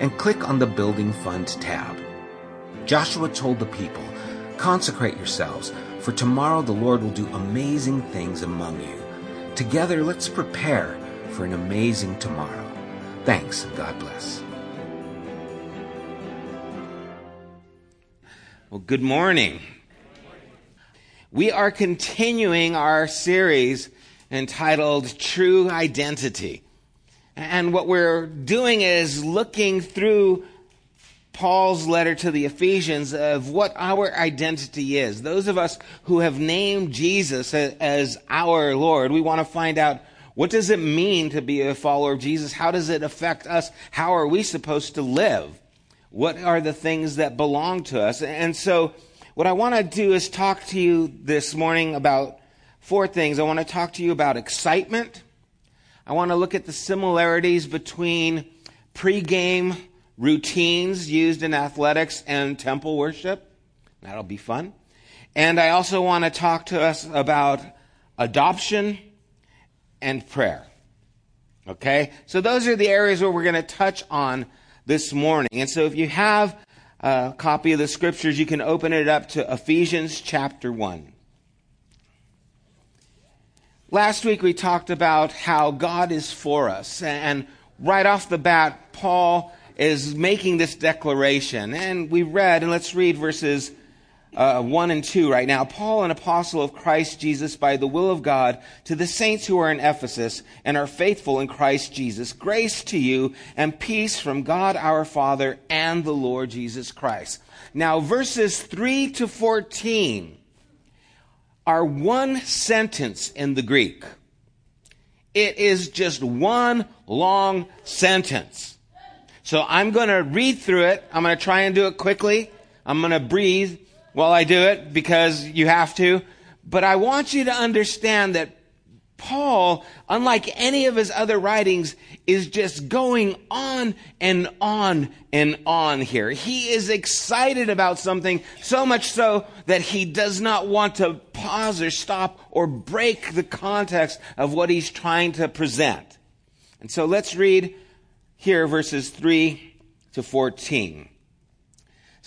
and click on the Building Fund tab. Joshua told the people, "Consecrate yourselves, for tomorrow the Lord will do amazing things among you. Together, let's prepare for an amazing tomorrow." Thanks, and God bless. Well, good morning. We are continuing our series entitled True Identity. And what we're doing is looking through Paul's letter to the Ephesians of what our identity is. Those of us who have named Jesus as our Lord, we want to find out, what does it mean to be a follower of Jesus? How does it affect us? How are we supposed to live? What are the things that belong to us? And so what I want to do is talk to you this morning about four things. I want to talk to you about excitement. I want to look at the similarities between pregame routines used in athletics and temple worship. That'll be fun. And I also want to talk to us about adoption and prayer. Okay? So those are the areas where we're going to touch on this morning. And so if you have a copy of the scriptures, you can open it up to Ephesians chapter 1. Last week we talked about how God is for us, and right off the bat, Paul is making this declaration, and we read, and let's read verses 1 and 2 right now. Paul, an apostle of Christ Jesus by the will of God, to the saints who are in Ephesus and are faithful in Christ Jesus, grace to you and peace from God our Father and the Lord Jesus Christ. Now verses 3 to 14 are one sentence in the Greek. It is just one long sentence. So I'm going to read through it. I'm going to try and do it quickly. I'm going to breathe while I do it because you have to. But I want you to understand that Paul, unlike any of his other writings, is just going on and on and on here. He is excited about something, so much so that he does not want to pause or stop or break the context of what he's trying to present. And so let's read here verses 3 to 14. It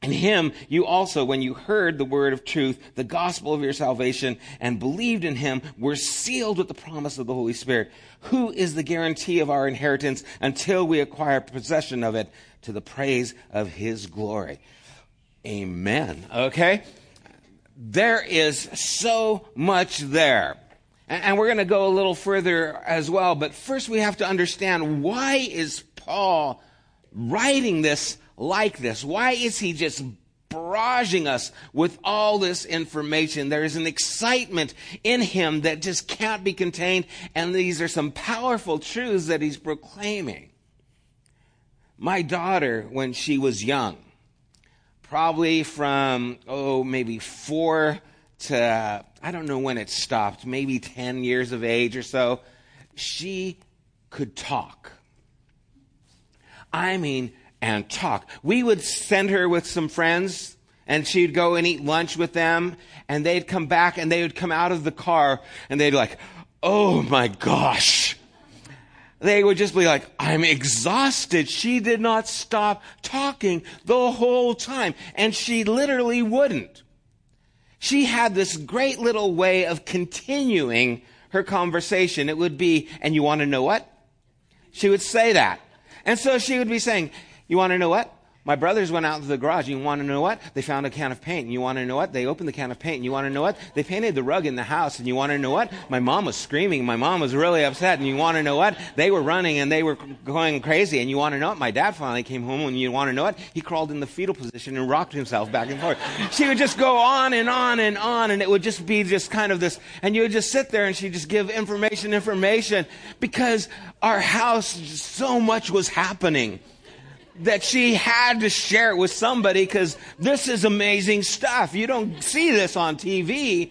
In him, you also, when you heard the word of truth, the gospel of your salvation, and believed in him, were sealed with the promise of the Holy Spirit, who is the guarantee of our inheritance until we acquire possession of it, to the praise of his glory. Amen. Okay? There is so much there. And we're going to go a little further as well. But first we have to understand, why is Paul writing this like this? Why is he just barraging us with all this information? There is an excitement in him that just can't be contained, and these are some powerful truths that he's proclaiming. My daughter, when she was young, probably from, maybe 4 to, I don't know when it stopped, maybe 10 years of age or so, she could talk. And talk. We would send her with some friends, and she'd go and eat lunch with them, and they'd come back, and they would come out of the car, and they'd be like, oh my gosh. They would just be like, I'm exhausted. She did not stop talking the whole time, and she literally wouldn't. She had this great little way of continuing her conversation. It would be, and you want to know what? She would say that. And so she would be saying, you want to know what? My brothers went out to the garage. You want to know what? They found a can of paint. And you want to know what? They opened the can of paint. And you want to know what? They painted the rug in the house. And you want to know what? My mom was screaming. My mom was really upset. And you want to know what? They were running and they were going crazy. And you want to know what? My dad finally came home. And you want to know what? He crawled in the fetal position and rocked himself back and forth. She would just go on and on and on. And it would just be just kind of this. And you would just sit there and she'd just give information. Because our house, so much was happening that she had to share it with somebody, because this is amazing stuff. You don't see this on TV.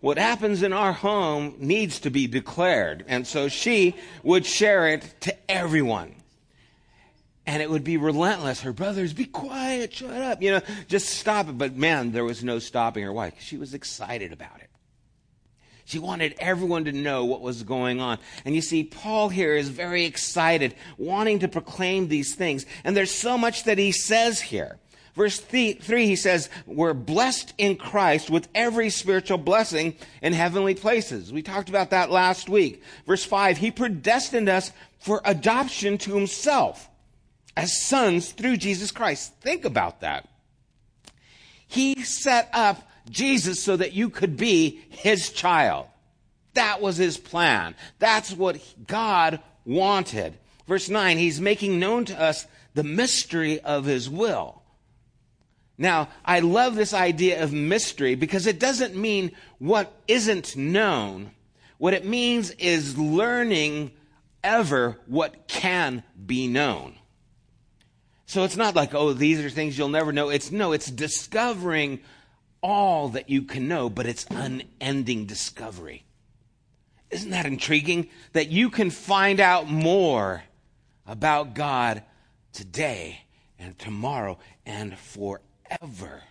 What happens in our home needs to be declared. And so she would share it to everyone. And it would be relentless. Her brothers, be quiet, shut up, just stop it. But man, there was no stopping her. Why? She was excited about it. She wanted everyone to know what was going on. And you see, Paul here is very excited, wanting to proclaim these things. And there's so much that he says here. Verse 3, he says, we're blessed in Christ with every spiritual blessing in heavenly places. We talked about that last week. Verse 5, he predestined us for adoption to himself as sons through Jesus Christ. Think about that. He set up Jesus so that you could be his child. That was his plan. That's what God wanted. Verse 9, he's making known to us the mystery of his will. Now, I love this idea of mystery, because it doesn't mean what isn't known. What it means is learning ever what can be known. So it's not like, these are things you'll never know. It's discovering all that you can know, but it's unending discovery. Isn't that intriguing? That you can find out more about God today and tomorrow and forever.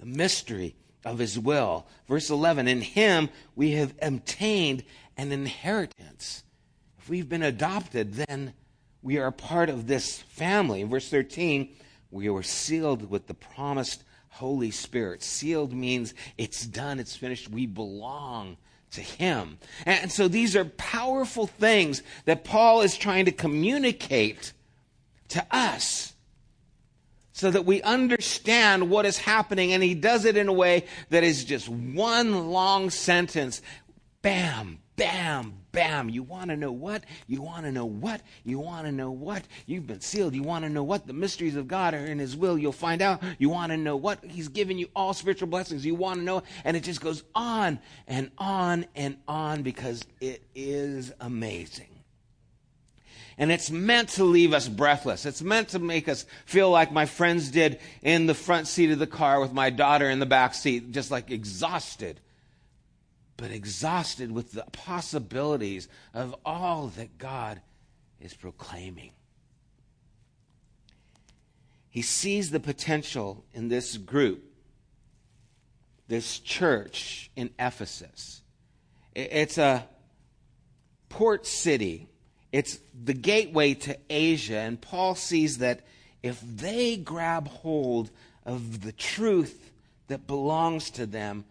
The mystery of his will. Verse 11, in him we have obtained an inheritance. If we've been adopted, then we are part of this family. In verse 13, we were sealed with the promised Holy Spirit. Sealed means it's done, it's finished. We belong to him. And so these are powerful things that Paul is trying to communicate to us so that we understand what is happening. And he does it in a way that is just one long sentence. Bam, bam, bam. You want to know what? You want to know what? You want to know what? You've been sealed. You want to know what? The mysteries of God are in his will. You'll find out. You want to know what? He's given you all spiritual blessings. You want to know. And it just goes on and on and on, because it is amazing. And it's meant to leave us breathless. It's meant to make us feel like my friends did in the front seat of the car with my daughter in the back seat, just like exhausted. But exhausted with the possibilities of all that God is proclaiming. He sees the potential in this group, this church in Ephesus. It's a port city. It's the gateway to Asia, and Paul sees that if they grab hold of the truth that belongs to them,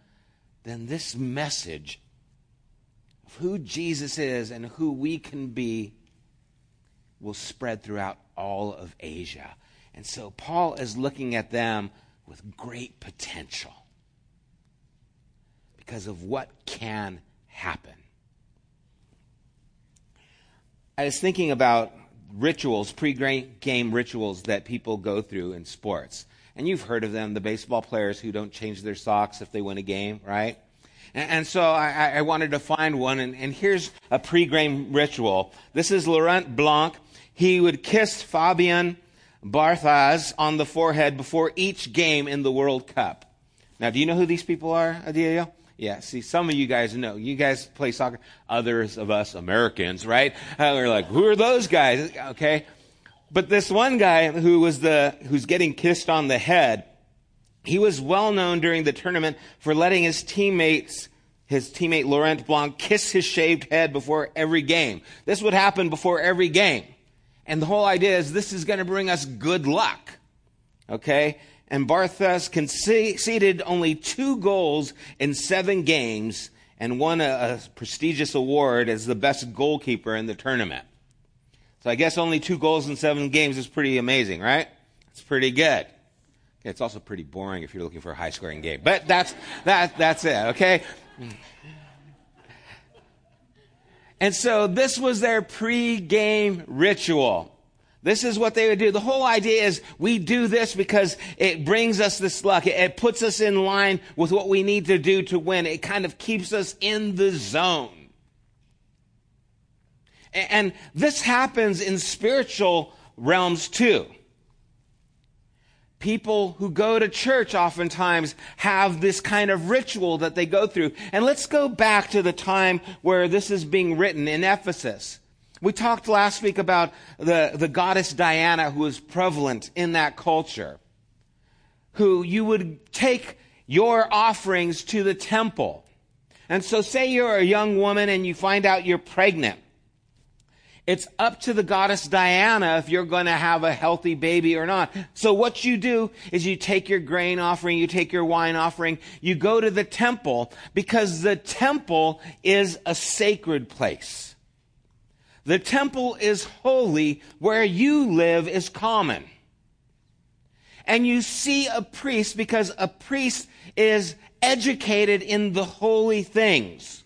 then this message of who Jesus is and who we can be will spread throughout all of Asia. And so Paul is looking at them with great potential because of what can happen. I was thinking about rituals, pre-game rituals that people go through in sports. And you've heard of them, the baseball players who don't change their socks if they win a game, right? And so I wanted to find one, and here's a pre-game ritual. This is Laurent Blanc. He would kiss Fabian Barthas on the forehead before each game in the World Cup. Now, do you know who these people are, Adelia? Yeah, see, some of you guys know. You guys play soccer. Others of us Americans, right? We're like, who are those guys? Okay. But this one guy who's getting kissed on the head, he was well known during the tournament for letting his teammate Laurent Blanc kiss his shaved head before every game. This would happen before every game. And the whole idea is this is going to bring us good luck. Okay? And Barthez conceded only 2 goals in 7 games and won a prestigious award as the best goalkeeper in the tournament. So I guess only 2 goals in 7 games is pretty amazing, right? It's pretty good. It's also pretty boring if you're looking for a high-scoring game. But that's it, okay? And so this was their pre-game ritual. This is what they would do. The whole idea is we do this because it brings us this luck. It puts us in line with what we need to do to win. It kind of keeps us in the zone. And this happens in spiritual realms too. People who go to church oftentimes have this kind of ritual that they go through. And let's go back to the time where this is being written in Ephesus. We talked last week about the goddess Diana, who was prevalent in that culture, who you would take your offerings to the temple. And so say you're a young woman and you find out you're pregnant. It's up to the goddess Diana if you're going to have a healthy baby or not. So what you do is you take your grain offering, you take your wine offering, you go to the temple because the temple is a sacred place. The temple is holy, where you live is common. And you see a priest because a priest is educated in the holy things.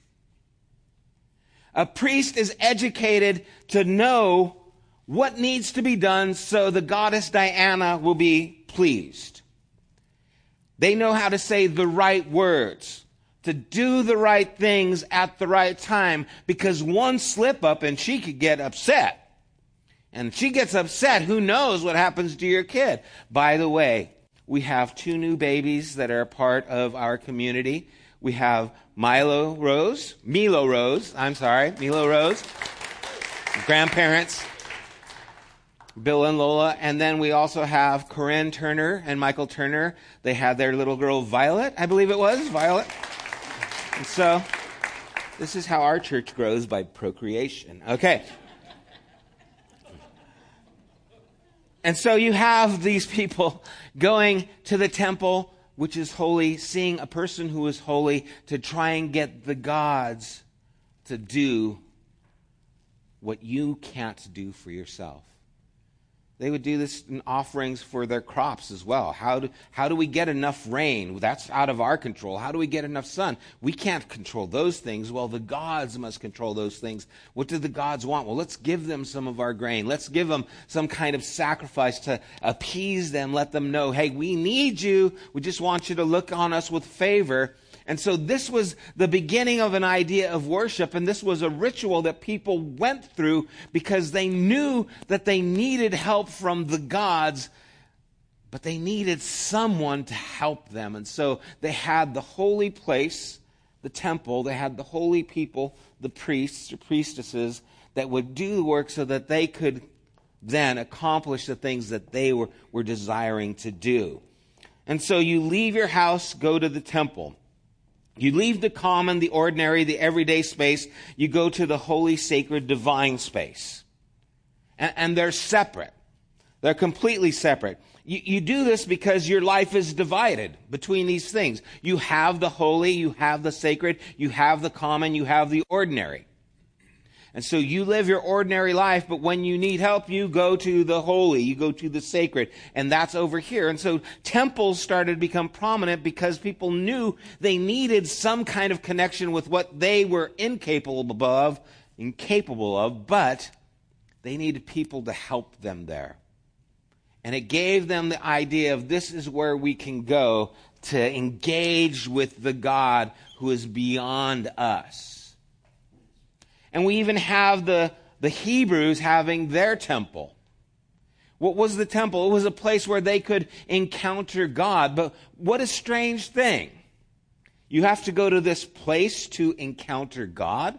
A priest is educated to know what needs to be done so the goddess Diana will be pleased. They know how to say the right words, to do the right things at the right time, because one slip up and she could get upset. And if she gets upset, who knows what happens to your kid? By the way, we have 2 new babies that are a part of our community. We have Milo Rose, grandparents, Bill and Lola. And then we also have Corinne Turner and Michael Turner. They had their little girl, Violet, I believe it was, Violet. And so this is how our church grows, by procreation. Okay. And so you have these people going to the temple, which is holy, seeing a person who is holy, to try and get the gods to do what you can't do for yourself. They would do this in offerings for their crops as well. How do we get enough rain? That's out of our control. How do we get enough sun? We can't control those things. Well, the gods must control those things. What do the gods want? Well, let's give them some of our grain. Let's give them some kind of sacrifice to appease them, let them know, hey, we need you. We just want you to look on us with favor. And so this was the beginning of an idea of worship, and this was a ritual that people went through because they knew that they needed help from the gods, but they needed someone to help them. And so they had the holy place, the temple, they had the holy people, the priests or priestesses that would do the work so that they could then accomplish the things that they were desiring to do. And so you leave your house, go to the temple. You leave the common, the ordinary, the everyday space. You go to the holy, sacred, divine space. And they're separate. They're completely separate. You do this because your life is divided between these things. You have the holy, you have the sacred, you have the common, you have the ordinary. And so you live your ordinary life, but when you need help, you go to the holy, you go to the sacred, and that's over here. And so temples started to become prominent because people knew they needed some kind of connection with what they were incapable of, but they needed people to help them there. And it gave them the idea of this is where we can go to engage with the God who is beyond us. And we even have the Hebrews having their temple. What was the temple? It was a place where they could encounter God. But what a strange thing. You have to go to this place to encounter God.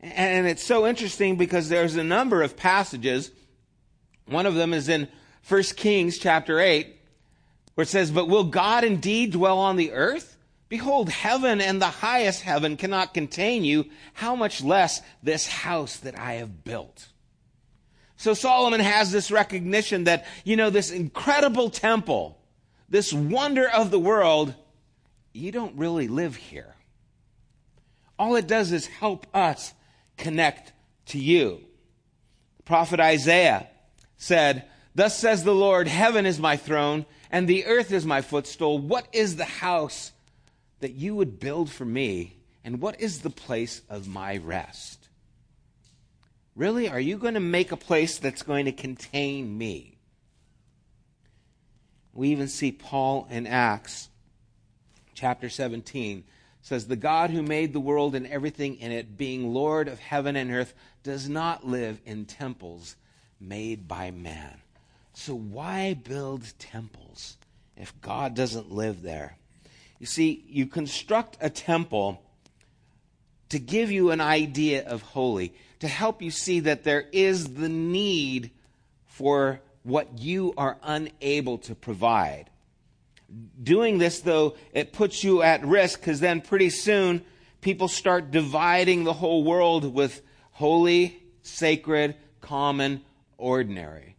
And it's so interesting because there's a number of passages. One of them is in 1 Kings chapter 8, where it says, "But will God indeed dwell on the earth? Behold, heaven and the highest heaven cannot contain you. How much less this house that I have built?" So Solomon has this recognition that, this incredible temple, this wonder of the world, you don't really live here. All it does is help us connect to you. The prophet Isaiah said, "Thus says the Lord, heaven is my throne, and the earth is my footstool. What is the house that you would build for me, and what is the place of my rest?" Really, are you going to make a place that's going to contain me? We even see Paul in Acts chapter 17 says, "The God who made the world and everything in it, being Lord of heaven and earth, does not live in temples made by man." So why build temples if God doesn't live there? You see, you construct a temple to give you an idea of holy, to help you see that there is the need for what you are unable to provide. Doing this, though, it puts you at risk, because then pretty soon people start dividing the whole world with holy, sacred, common, ordinary.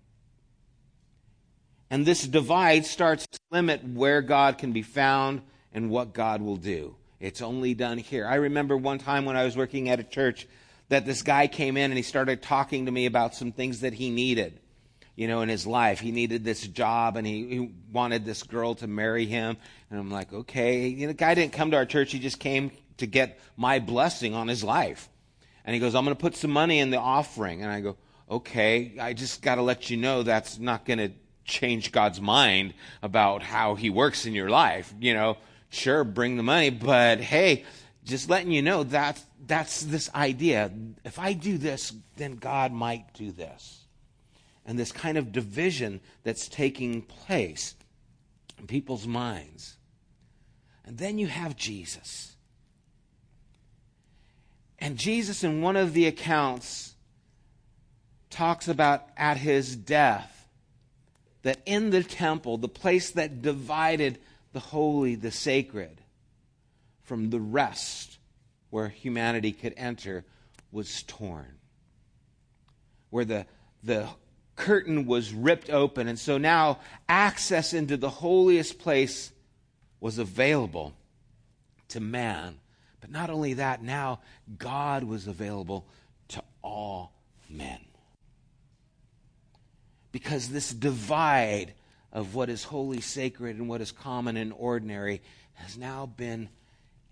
And this divide starts to limit where God can be found and what God will do. It's only done here. I remember one time when I was working at a church that this guy came in and he started talking to me about some things that he needed, in his life. He needed this job and he wanted this girl to marry him. And I'm like, okay. The guy didn't come to our church. He just came to get my blessing on his life. And he goes, "I'm going to put some money in the offering." And I go, okay, I just got to let you know that's not going to change God's mind about how he works in your life. Sure, bring the money, but hey, just letting you know that's this idea. If I do this, then God might do this. And this kind of division that's taking place in people's minds. And then you have Jesus. And Jesus, in one of the accounts, talks about at his death that in the temple, the place that divided the holy, the sacred, from the rest where humanity could enter, was torn. Where the curtain was ripped open. And so now access into the holiest place was available to man. But not only that, now God was available to all men. Because this divide of what is holy, sacred, and what is common and ordinary has now been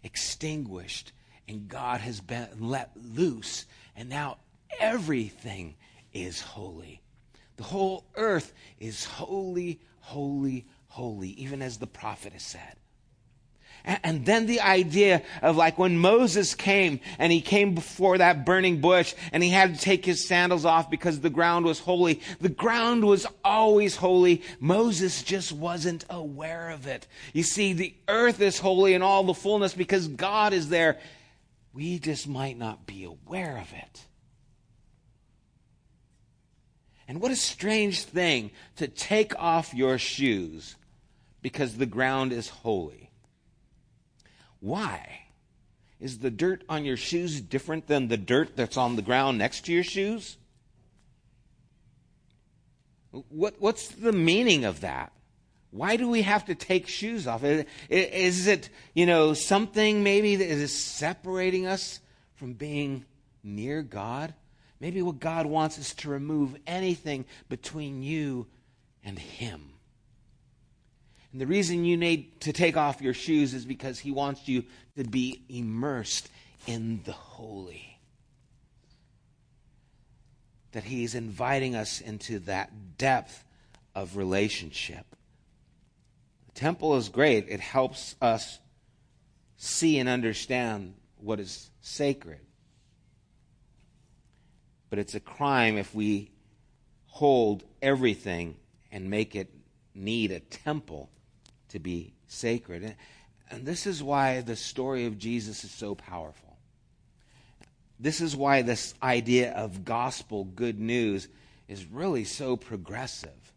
extinguished, and God has been let loose, and now everything is holy. The whole earth is holy, holy, holy, even as the prophet has said. And then the idea of like when Moses came and he came before that burning bush and he had to take his sandals off because the ground was holy. The ground was always holy. Moses just wasn't aware of it. You see, the earth is holy in all the fullness because God is there. We just might not be aware of it. And what a strange thing to take off your shoes because the ground is holy. Why? Is the dirt on your shoes different than the dirt that's on the ground next to your shoes? What's the meaning of that? Why do we have to take shoes off? Is it, something maybe that is separating us from being near God? Maybe what God wants is to remove anything between you and Him. And the reason you need to take off your shoes is because He wants you to be immersed in the holy. That He's inviting us into that depth of relationship. The temple is great. It helps us see and understand what is sacred. But it's a crime if we hold everything and make it need a temple to be sacred. And this is why the story of Jesus is so powerful. This is why this idea of gospel good news is really so progressive,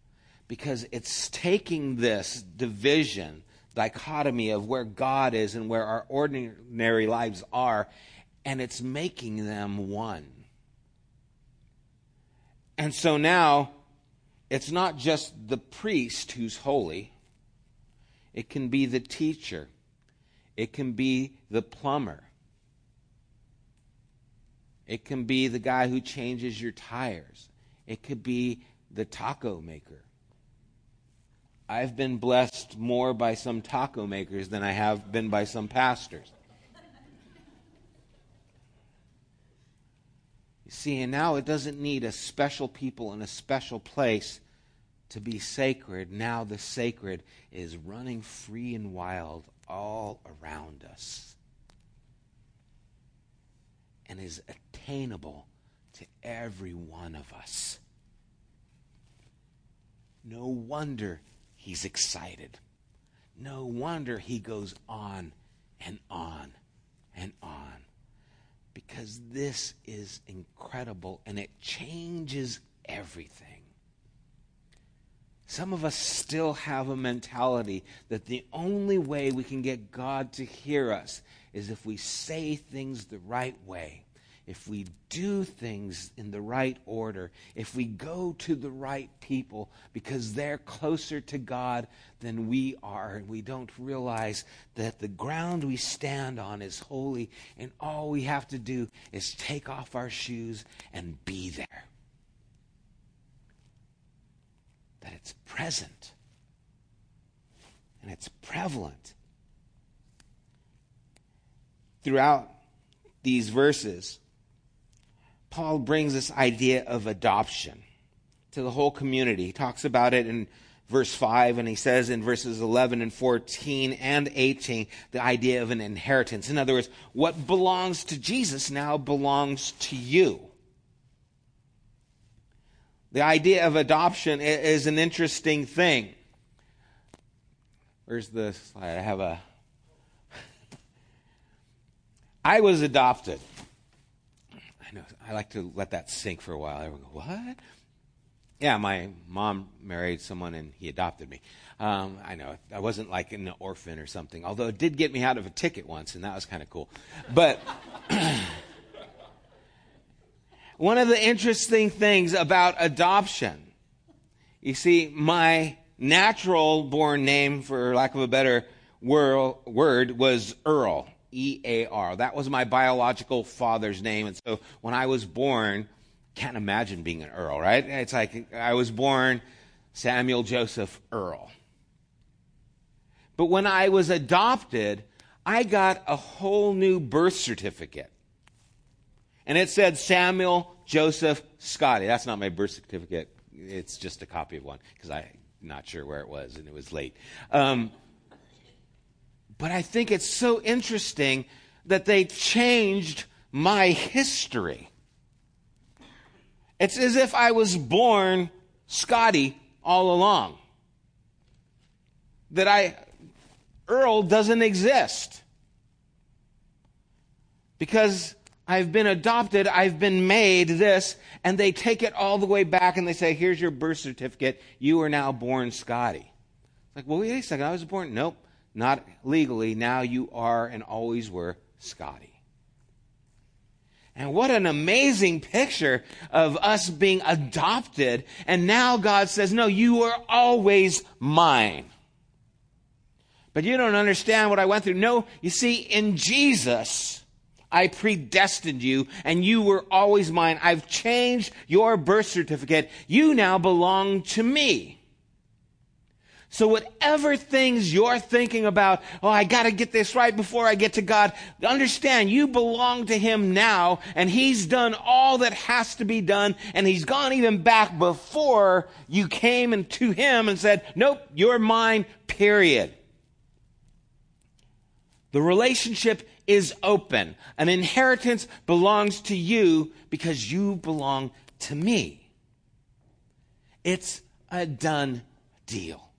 because it's taking this division, dichotomy of where God is and where our ordinary lives are, and it's making them one. And so now, it's not just the priest who's holy. It can be the teacher. It can be the plumber. It can be the guy who changes your tires. It could be the taco maker. I've been blessed more by some taco makers than I have been by some pastors. See, and now it doesn't need a special people in a special place to be sacred. Now the sacred is running free and wild all around us and is attainable to every one of us. No wonder He's excited. No wonder He goes on and on and on. Because this is incredible, and it changes everything. Some of us still have a mentality that the only way we can get God to hear us is if we say things the right way, if we do things in the right order, if we go to the right people, because they're closer to God than we are, and we don't realize that the ground we stand on is holy, and all we have to do is take off our shoes and be there. That it's present, and it's prevalent. Throughout these verses, Paul brings this idea of adoption to the whole community. He talks about it in verse 5, and he says in verses 11 and 14 and 18, the idea of an inheritance. In other words, what belongs to Jesus now belongs to you. The idea of adoption is an interesting thing. Where's the slide? I was adopted. No, I like to let that sink for a while. I go, what? Yeah, my mom married someone and he adopted me. I know, I wasn't like an orphan or something, although it did get me out of a ticket once, and that was kind of cool. But one of the interesting things about adoption, you see, my natural-born name, for lack of a better word, was Earl. E-A-R. That was my biological father's name. And so when I was born, can't imagine being an Earl, right? It's like I was born Samuel Joseph Earl. But when I was adopted, I got a whole new birth certificate. And it said Samuel Joseph Scotty. That's not my birth certificate. It's just a copy of one because I'm not sure where it was and it was late. But I think it's so interesting that they changed my history. It's as if I was born Scotty all along. That Earl doesn't exist. Because I've been adopted, I've been made this, and they take it all the way back and they say, here's your birth certificate, you are now born Scotty. Like, well, wait a second, I was born, nope. Not legally, now you are and always were Scotty. And what an amazing picture of us being adopted. And now God says, no, you are always mine. But you don't understand what I went through. No, you see, in Jesus, I predestined you and you were always mine. I've changed your birth certificate. You now belong to me. So whatever things you're thinking about, oh, I got to get this right before I get to God, understand you belong to him now, and he's done all that has to be done, and he's gone even back before you came and to him and said, nope, you're mine, period. The relationship is open. An inheritance belongs to you because you belong to me. It's a done deal.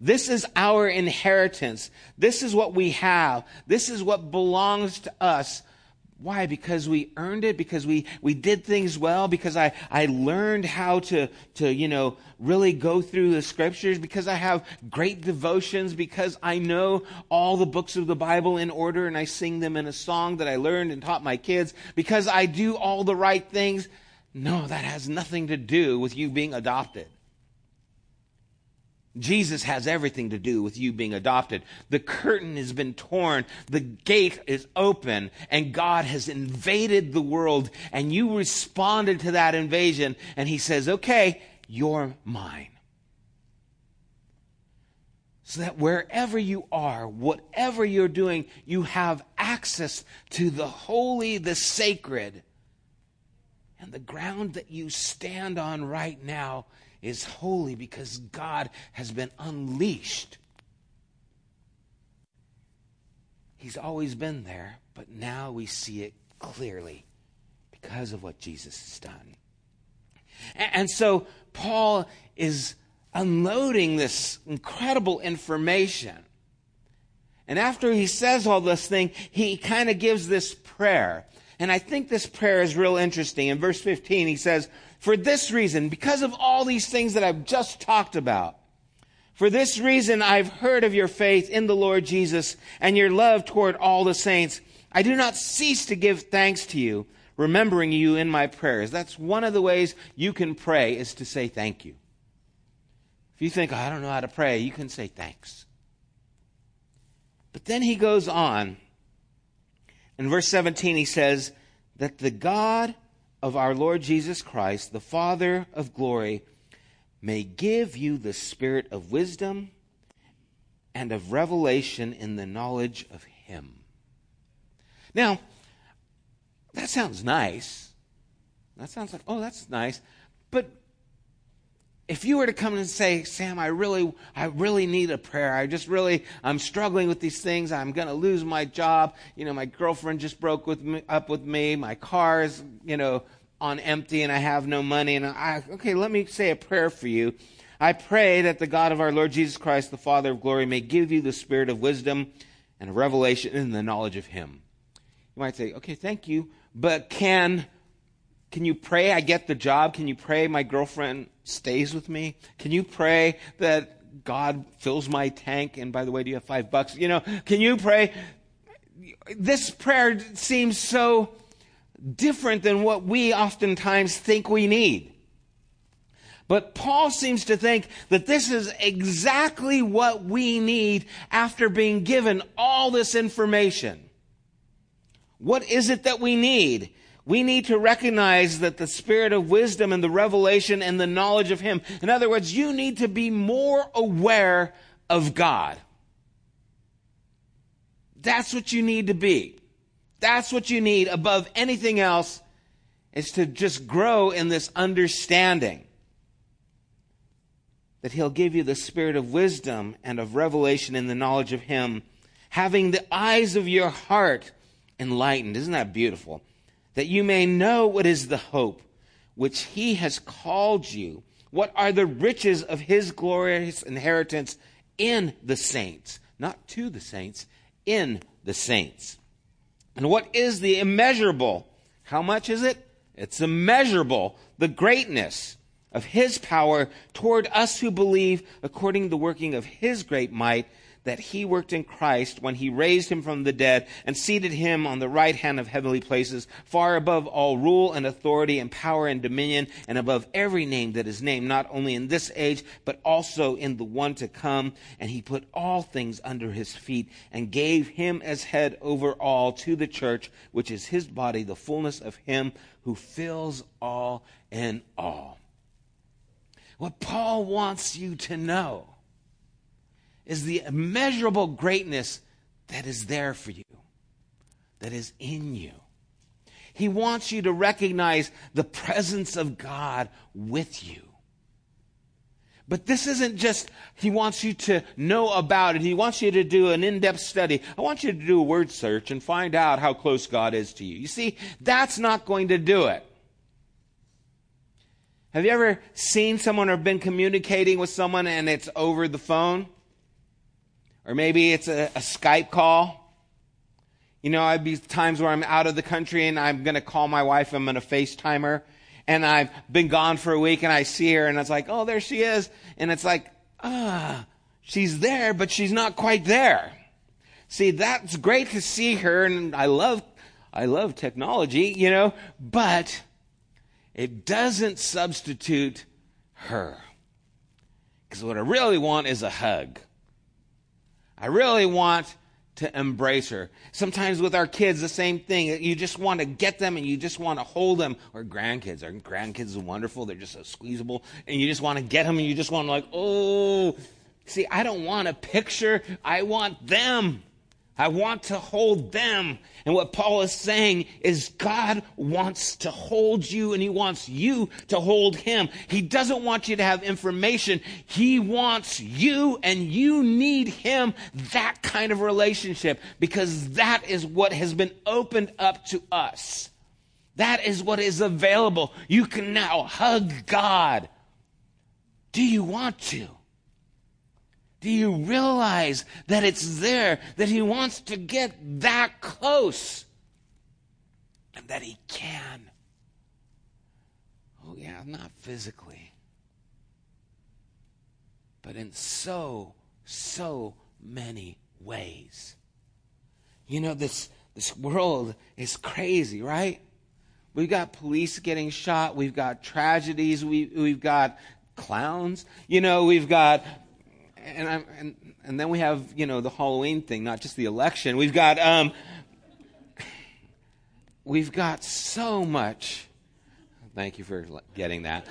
This is our inheritance. This is what we have. This is what belongs to us. Why? Because we earned it, because we did things well, because I learned how to really go through the scriptures, because I have great devotions, because I know all the books of the Bible in order and I sing them in a song that I learned and taught my kids, because I do all the right things. No, that has nothing to do with you being adopted. Jesus has everything to do with you being adopted. The curtain has been torn. The gate is open. And God has invaded the world. And you responded to that invasion. And he says, okay, you're mine. So that wherever you are, whatever you're doing, you have access to the holy, the sacred. And the ground that you stand on right now is holy because God has been unleashed. He's always been there, but now we see it clearly because of what Jesus has done. And so Paul is unloading this incredible information. And after he says all this thing, he kind of gives this prayer. And I think this prayer is real interesting. In verse 15, he says, for this reason, because of all these things that I've just talked about, for this reason I've heard of your faith in the Lord Jesus and your love toward all the saints. I do not cease to give thanks to you, remembering you in my prayers. That's one of the ways you can pray, is to say thank you. If you think, oh, I don't know how to pray, you can say thanks. But then he goes on. In verse 17, he says that the God of our Lord Jesus Christ, the Father of glory, may give you the spirit of wisdom and of revelation in the knowledge of him. Now, that sounds nice. That sounds like, oh, that's nice. But if you were to come and say, Sam, I really need a prayer. I'm struggling with these things. I'm going to lose my job. You know, my girlfriend just broke up with me. My car is, on empty and I have no money. And okay, let me say a prayer for you. I pray that the God of our Lord Jesus Christ, the Father of glory, may give you the spirit of wisdom and revelation in the knowledge of him. You might say, okay, thank you, but can you pray I get the job? Can you pray my girlfriend stays with me? Can you pray that God fills my tank? And by the way, do you have $5? Can you pray? This prayer seems so different than what we oftentimes think we need. But Paul seems to think that this is exactly what we need after being given all this information. What is it that we need? We need to recognize that the spirit of wisdom and the revelation and the knowledge of him. In other words, you need to be more aware of God. That's what you need to be. That's what you need above anything else, is to just grow in this understanding that he'll give you the spirit of wisdom and of revelation in the knowledge of him, having the eyes of your heart enlightened. Isn't that beautiful? That you may know what is the hope which he has called you, what are the riches of his glorious inheritance in the saints, not to the saints, in the saints. And what is the immeasurable? How much is it? It's immeasurable, the greatness of his power toward us who believe, according to the working of his great might that he worked in Christ when he raised him from the dead and seated him on the right hand of heavenly places, far above all rule and authority and power and dominion, and above every name that is named, not only in this age, but also in the one to come. And he put all things under his feet and gave him as head over all to the church, which is his body, the fullness of him who fills all in all. What Paul wants you to know is the immeasurable greatness that is there for you, that is in you. He wants you to recognize the presence of God with you. But this isn't just, he wants you to know about it. He wants you to do an in-depth study. I want you to do a word search and find out how close God is to you. You see, that's not going to do it. Have you ever seen someone or been communicating with someone and it's over the phone? Or maybe it's a Skype call. You know, I'd be times where I'm out of the country and I'm going to call my wife. I'm going to FaceTime her. And I've been gone for a week and I see her and it's like, oh, there she is. And it's like, she's there, but she's not quite there. See, that's great to see her. And I love technology, you know, but it doesn't substitute her. Because what I really want is a hug. I really want to embrace her. Sometimes with our kids, the same thing. You just want to get them and you just want to hold them. Or grandkids. Our grandkids are wonderful. They're just so squeezable. And you just want to get them and you just want to like, oh. See, I don't want a picture. I want them. I want to hold them. And what Paul is saying is God wants to hold you and he wants you to hold him. He doesn't want you to have information. He wants you and you need him, that kind of relationship, because that is what has been opened up to us. That is what is available. You can now hug God. Do you want to? Do you realize that it's there, that he wants to get that close and that he can? Oh yeah, not physically, but in so many ways. You know, this world is crazy, right? We've got police getting shot. We've got tragedies. We've got clowns. You know, we've got... And then we have, you know, the Halloween thing, not just the election. We've got so much. Thank you for getting that.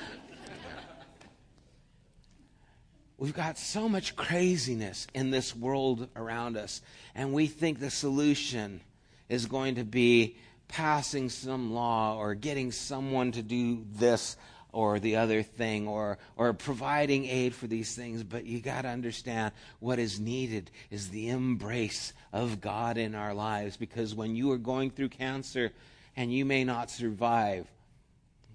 We've got so much craziness in this world around us, and we think the solution is going to be passing some law or getting someone to do this or the other thing, or providing aid for these things. But you got to understand what is needed is the embrace of God in our lives. Because when you are going through cancer and you may not survive,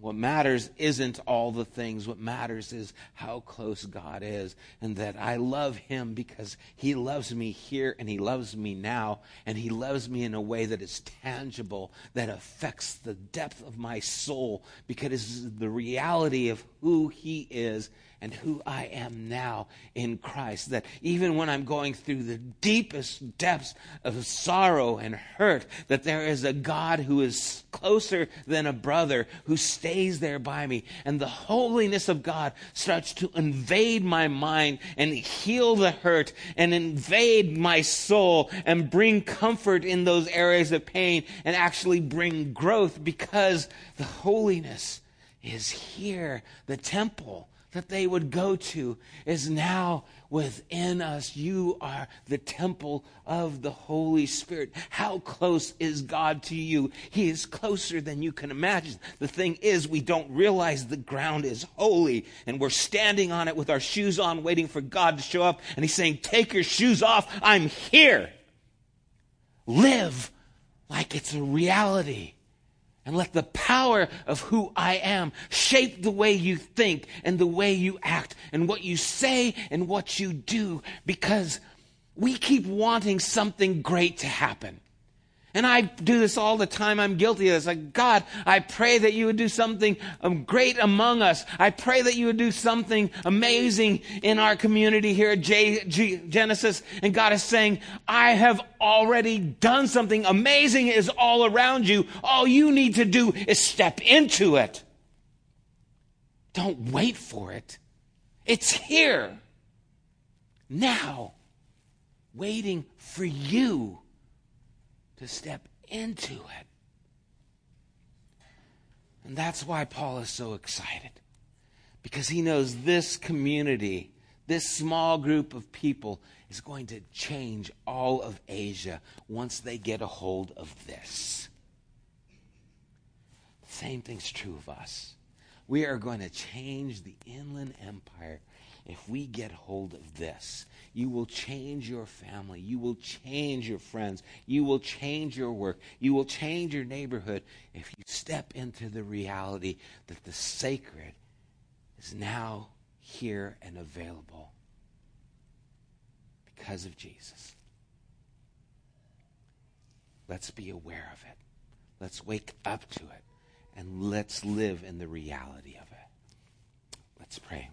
what matters isn't all the things. What matters is how close God is, and that I love him because he loves me here and he loves me now. And he loves me in a way that is tangible, that affects the depth of my soul, because it's the reality of who he is and who I am now in Christ. That even when I'm going through the deepest depths of sorrow and hurt, that there is a God who is closer than a brother, who stays there by me. And the holiness of God starts to invade my mind and heal the hurt and invade my soul and bring comfort in those areas of pain and actually bring growth, because the holiness is here. The temple that they would go to is now within us. You are the temple of the Holy Spirit. How close is God to you? He is closer than you can imagine. The thing is, we don't realize the ground is holy, and we're standing on it with our shoes on, waiting for God to show up. And he's saying, take your shoes off. I'm here. Live like it's a reality. And let the power of who I am shape the way you think and the way you act and what you say and what you do. Because we keep wanting something great to happen. And I do this all the time. I'm guilty of this. Like, God, I pray that you would do something great among us. I pray that you would do something amazing in our community here at Genesis. And God is saying, I have already done something. Amazing is all around you. All you need to do is step into it. Don't wait for it. It's here. Now, waiting for you to step into it. And that's why Paul is so excited, because he knows this community, this small group of people, is going to change all of Asia once they get a hold of this. The same thing's true of us. We are going to change the Inland Empire if we get hold of this. You will change your family. You will change your friends. You will change your work. You will change your neighborhood if you step into the reality that the sacred is now here and available because of Jesus. Let's be aware of it. Let's wake up to it. And let's live in the reality of it. Let's pray.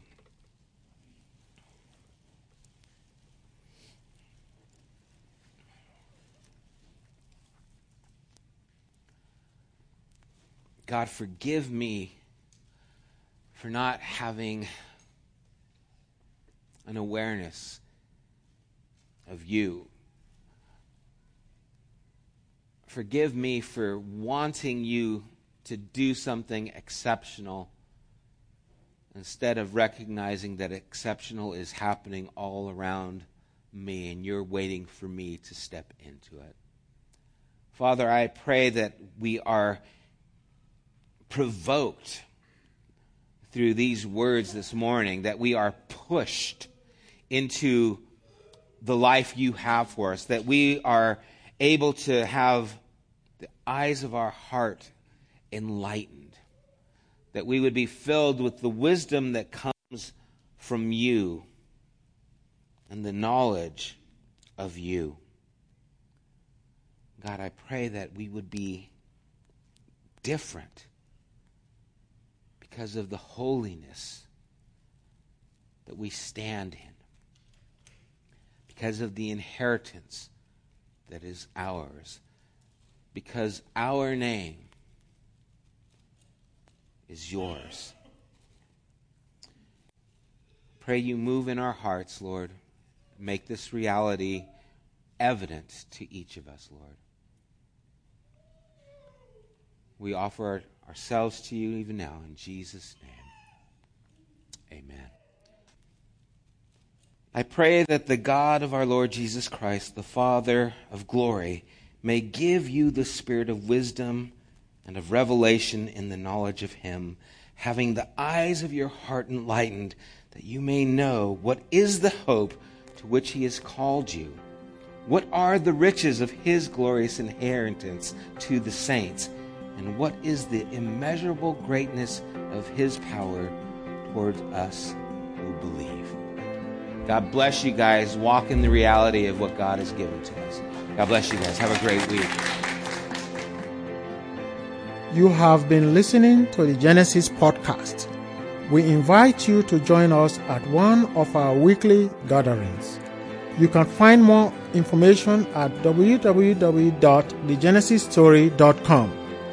God, forgive me for not having an awareness of you. Forgive me for wanting you to do something exceptional instead of recognizing that exceptional is happening all around me and you're waiting for me to step into it. Father, I pray that we are provoked through these words this morning, that we are pushed into the life you have for us, that we are able to have the eyes of our heart enlightened, that we would be filled with the wisdom that comes from you and the knowledge of you. God, I pray that we would be different because of the holiness that we stand in, because of the inheritance that is ours, because our name is yours. Pray you move in our hearts, Lord. Make this reality evident to each of us, Lord. We offer ourselves to you even now in Jesus' name. Amen. I pray that the God of our Lord Jesus Christ, the Father of glory, may give you the spirit of wisdom and of revelation in the knowledge of him, having the eyes of your heart enlightened, that you may know what is the hope to which he has called you, what are the riches of his glorious inheritance to the saints, and what is the immeasurable greatness of his power towards us who believe. God bless you guys. Walk in the reality of what God has given to us. God bless you guys. Have a great week. You have been listening to the Genesis Podcast. We invite you to join us at one of our weekly gatherings. You can find more information at www.thegenesisstory.com,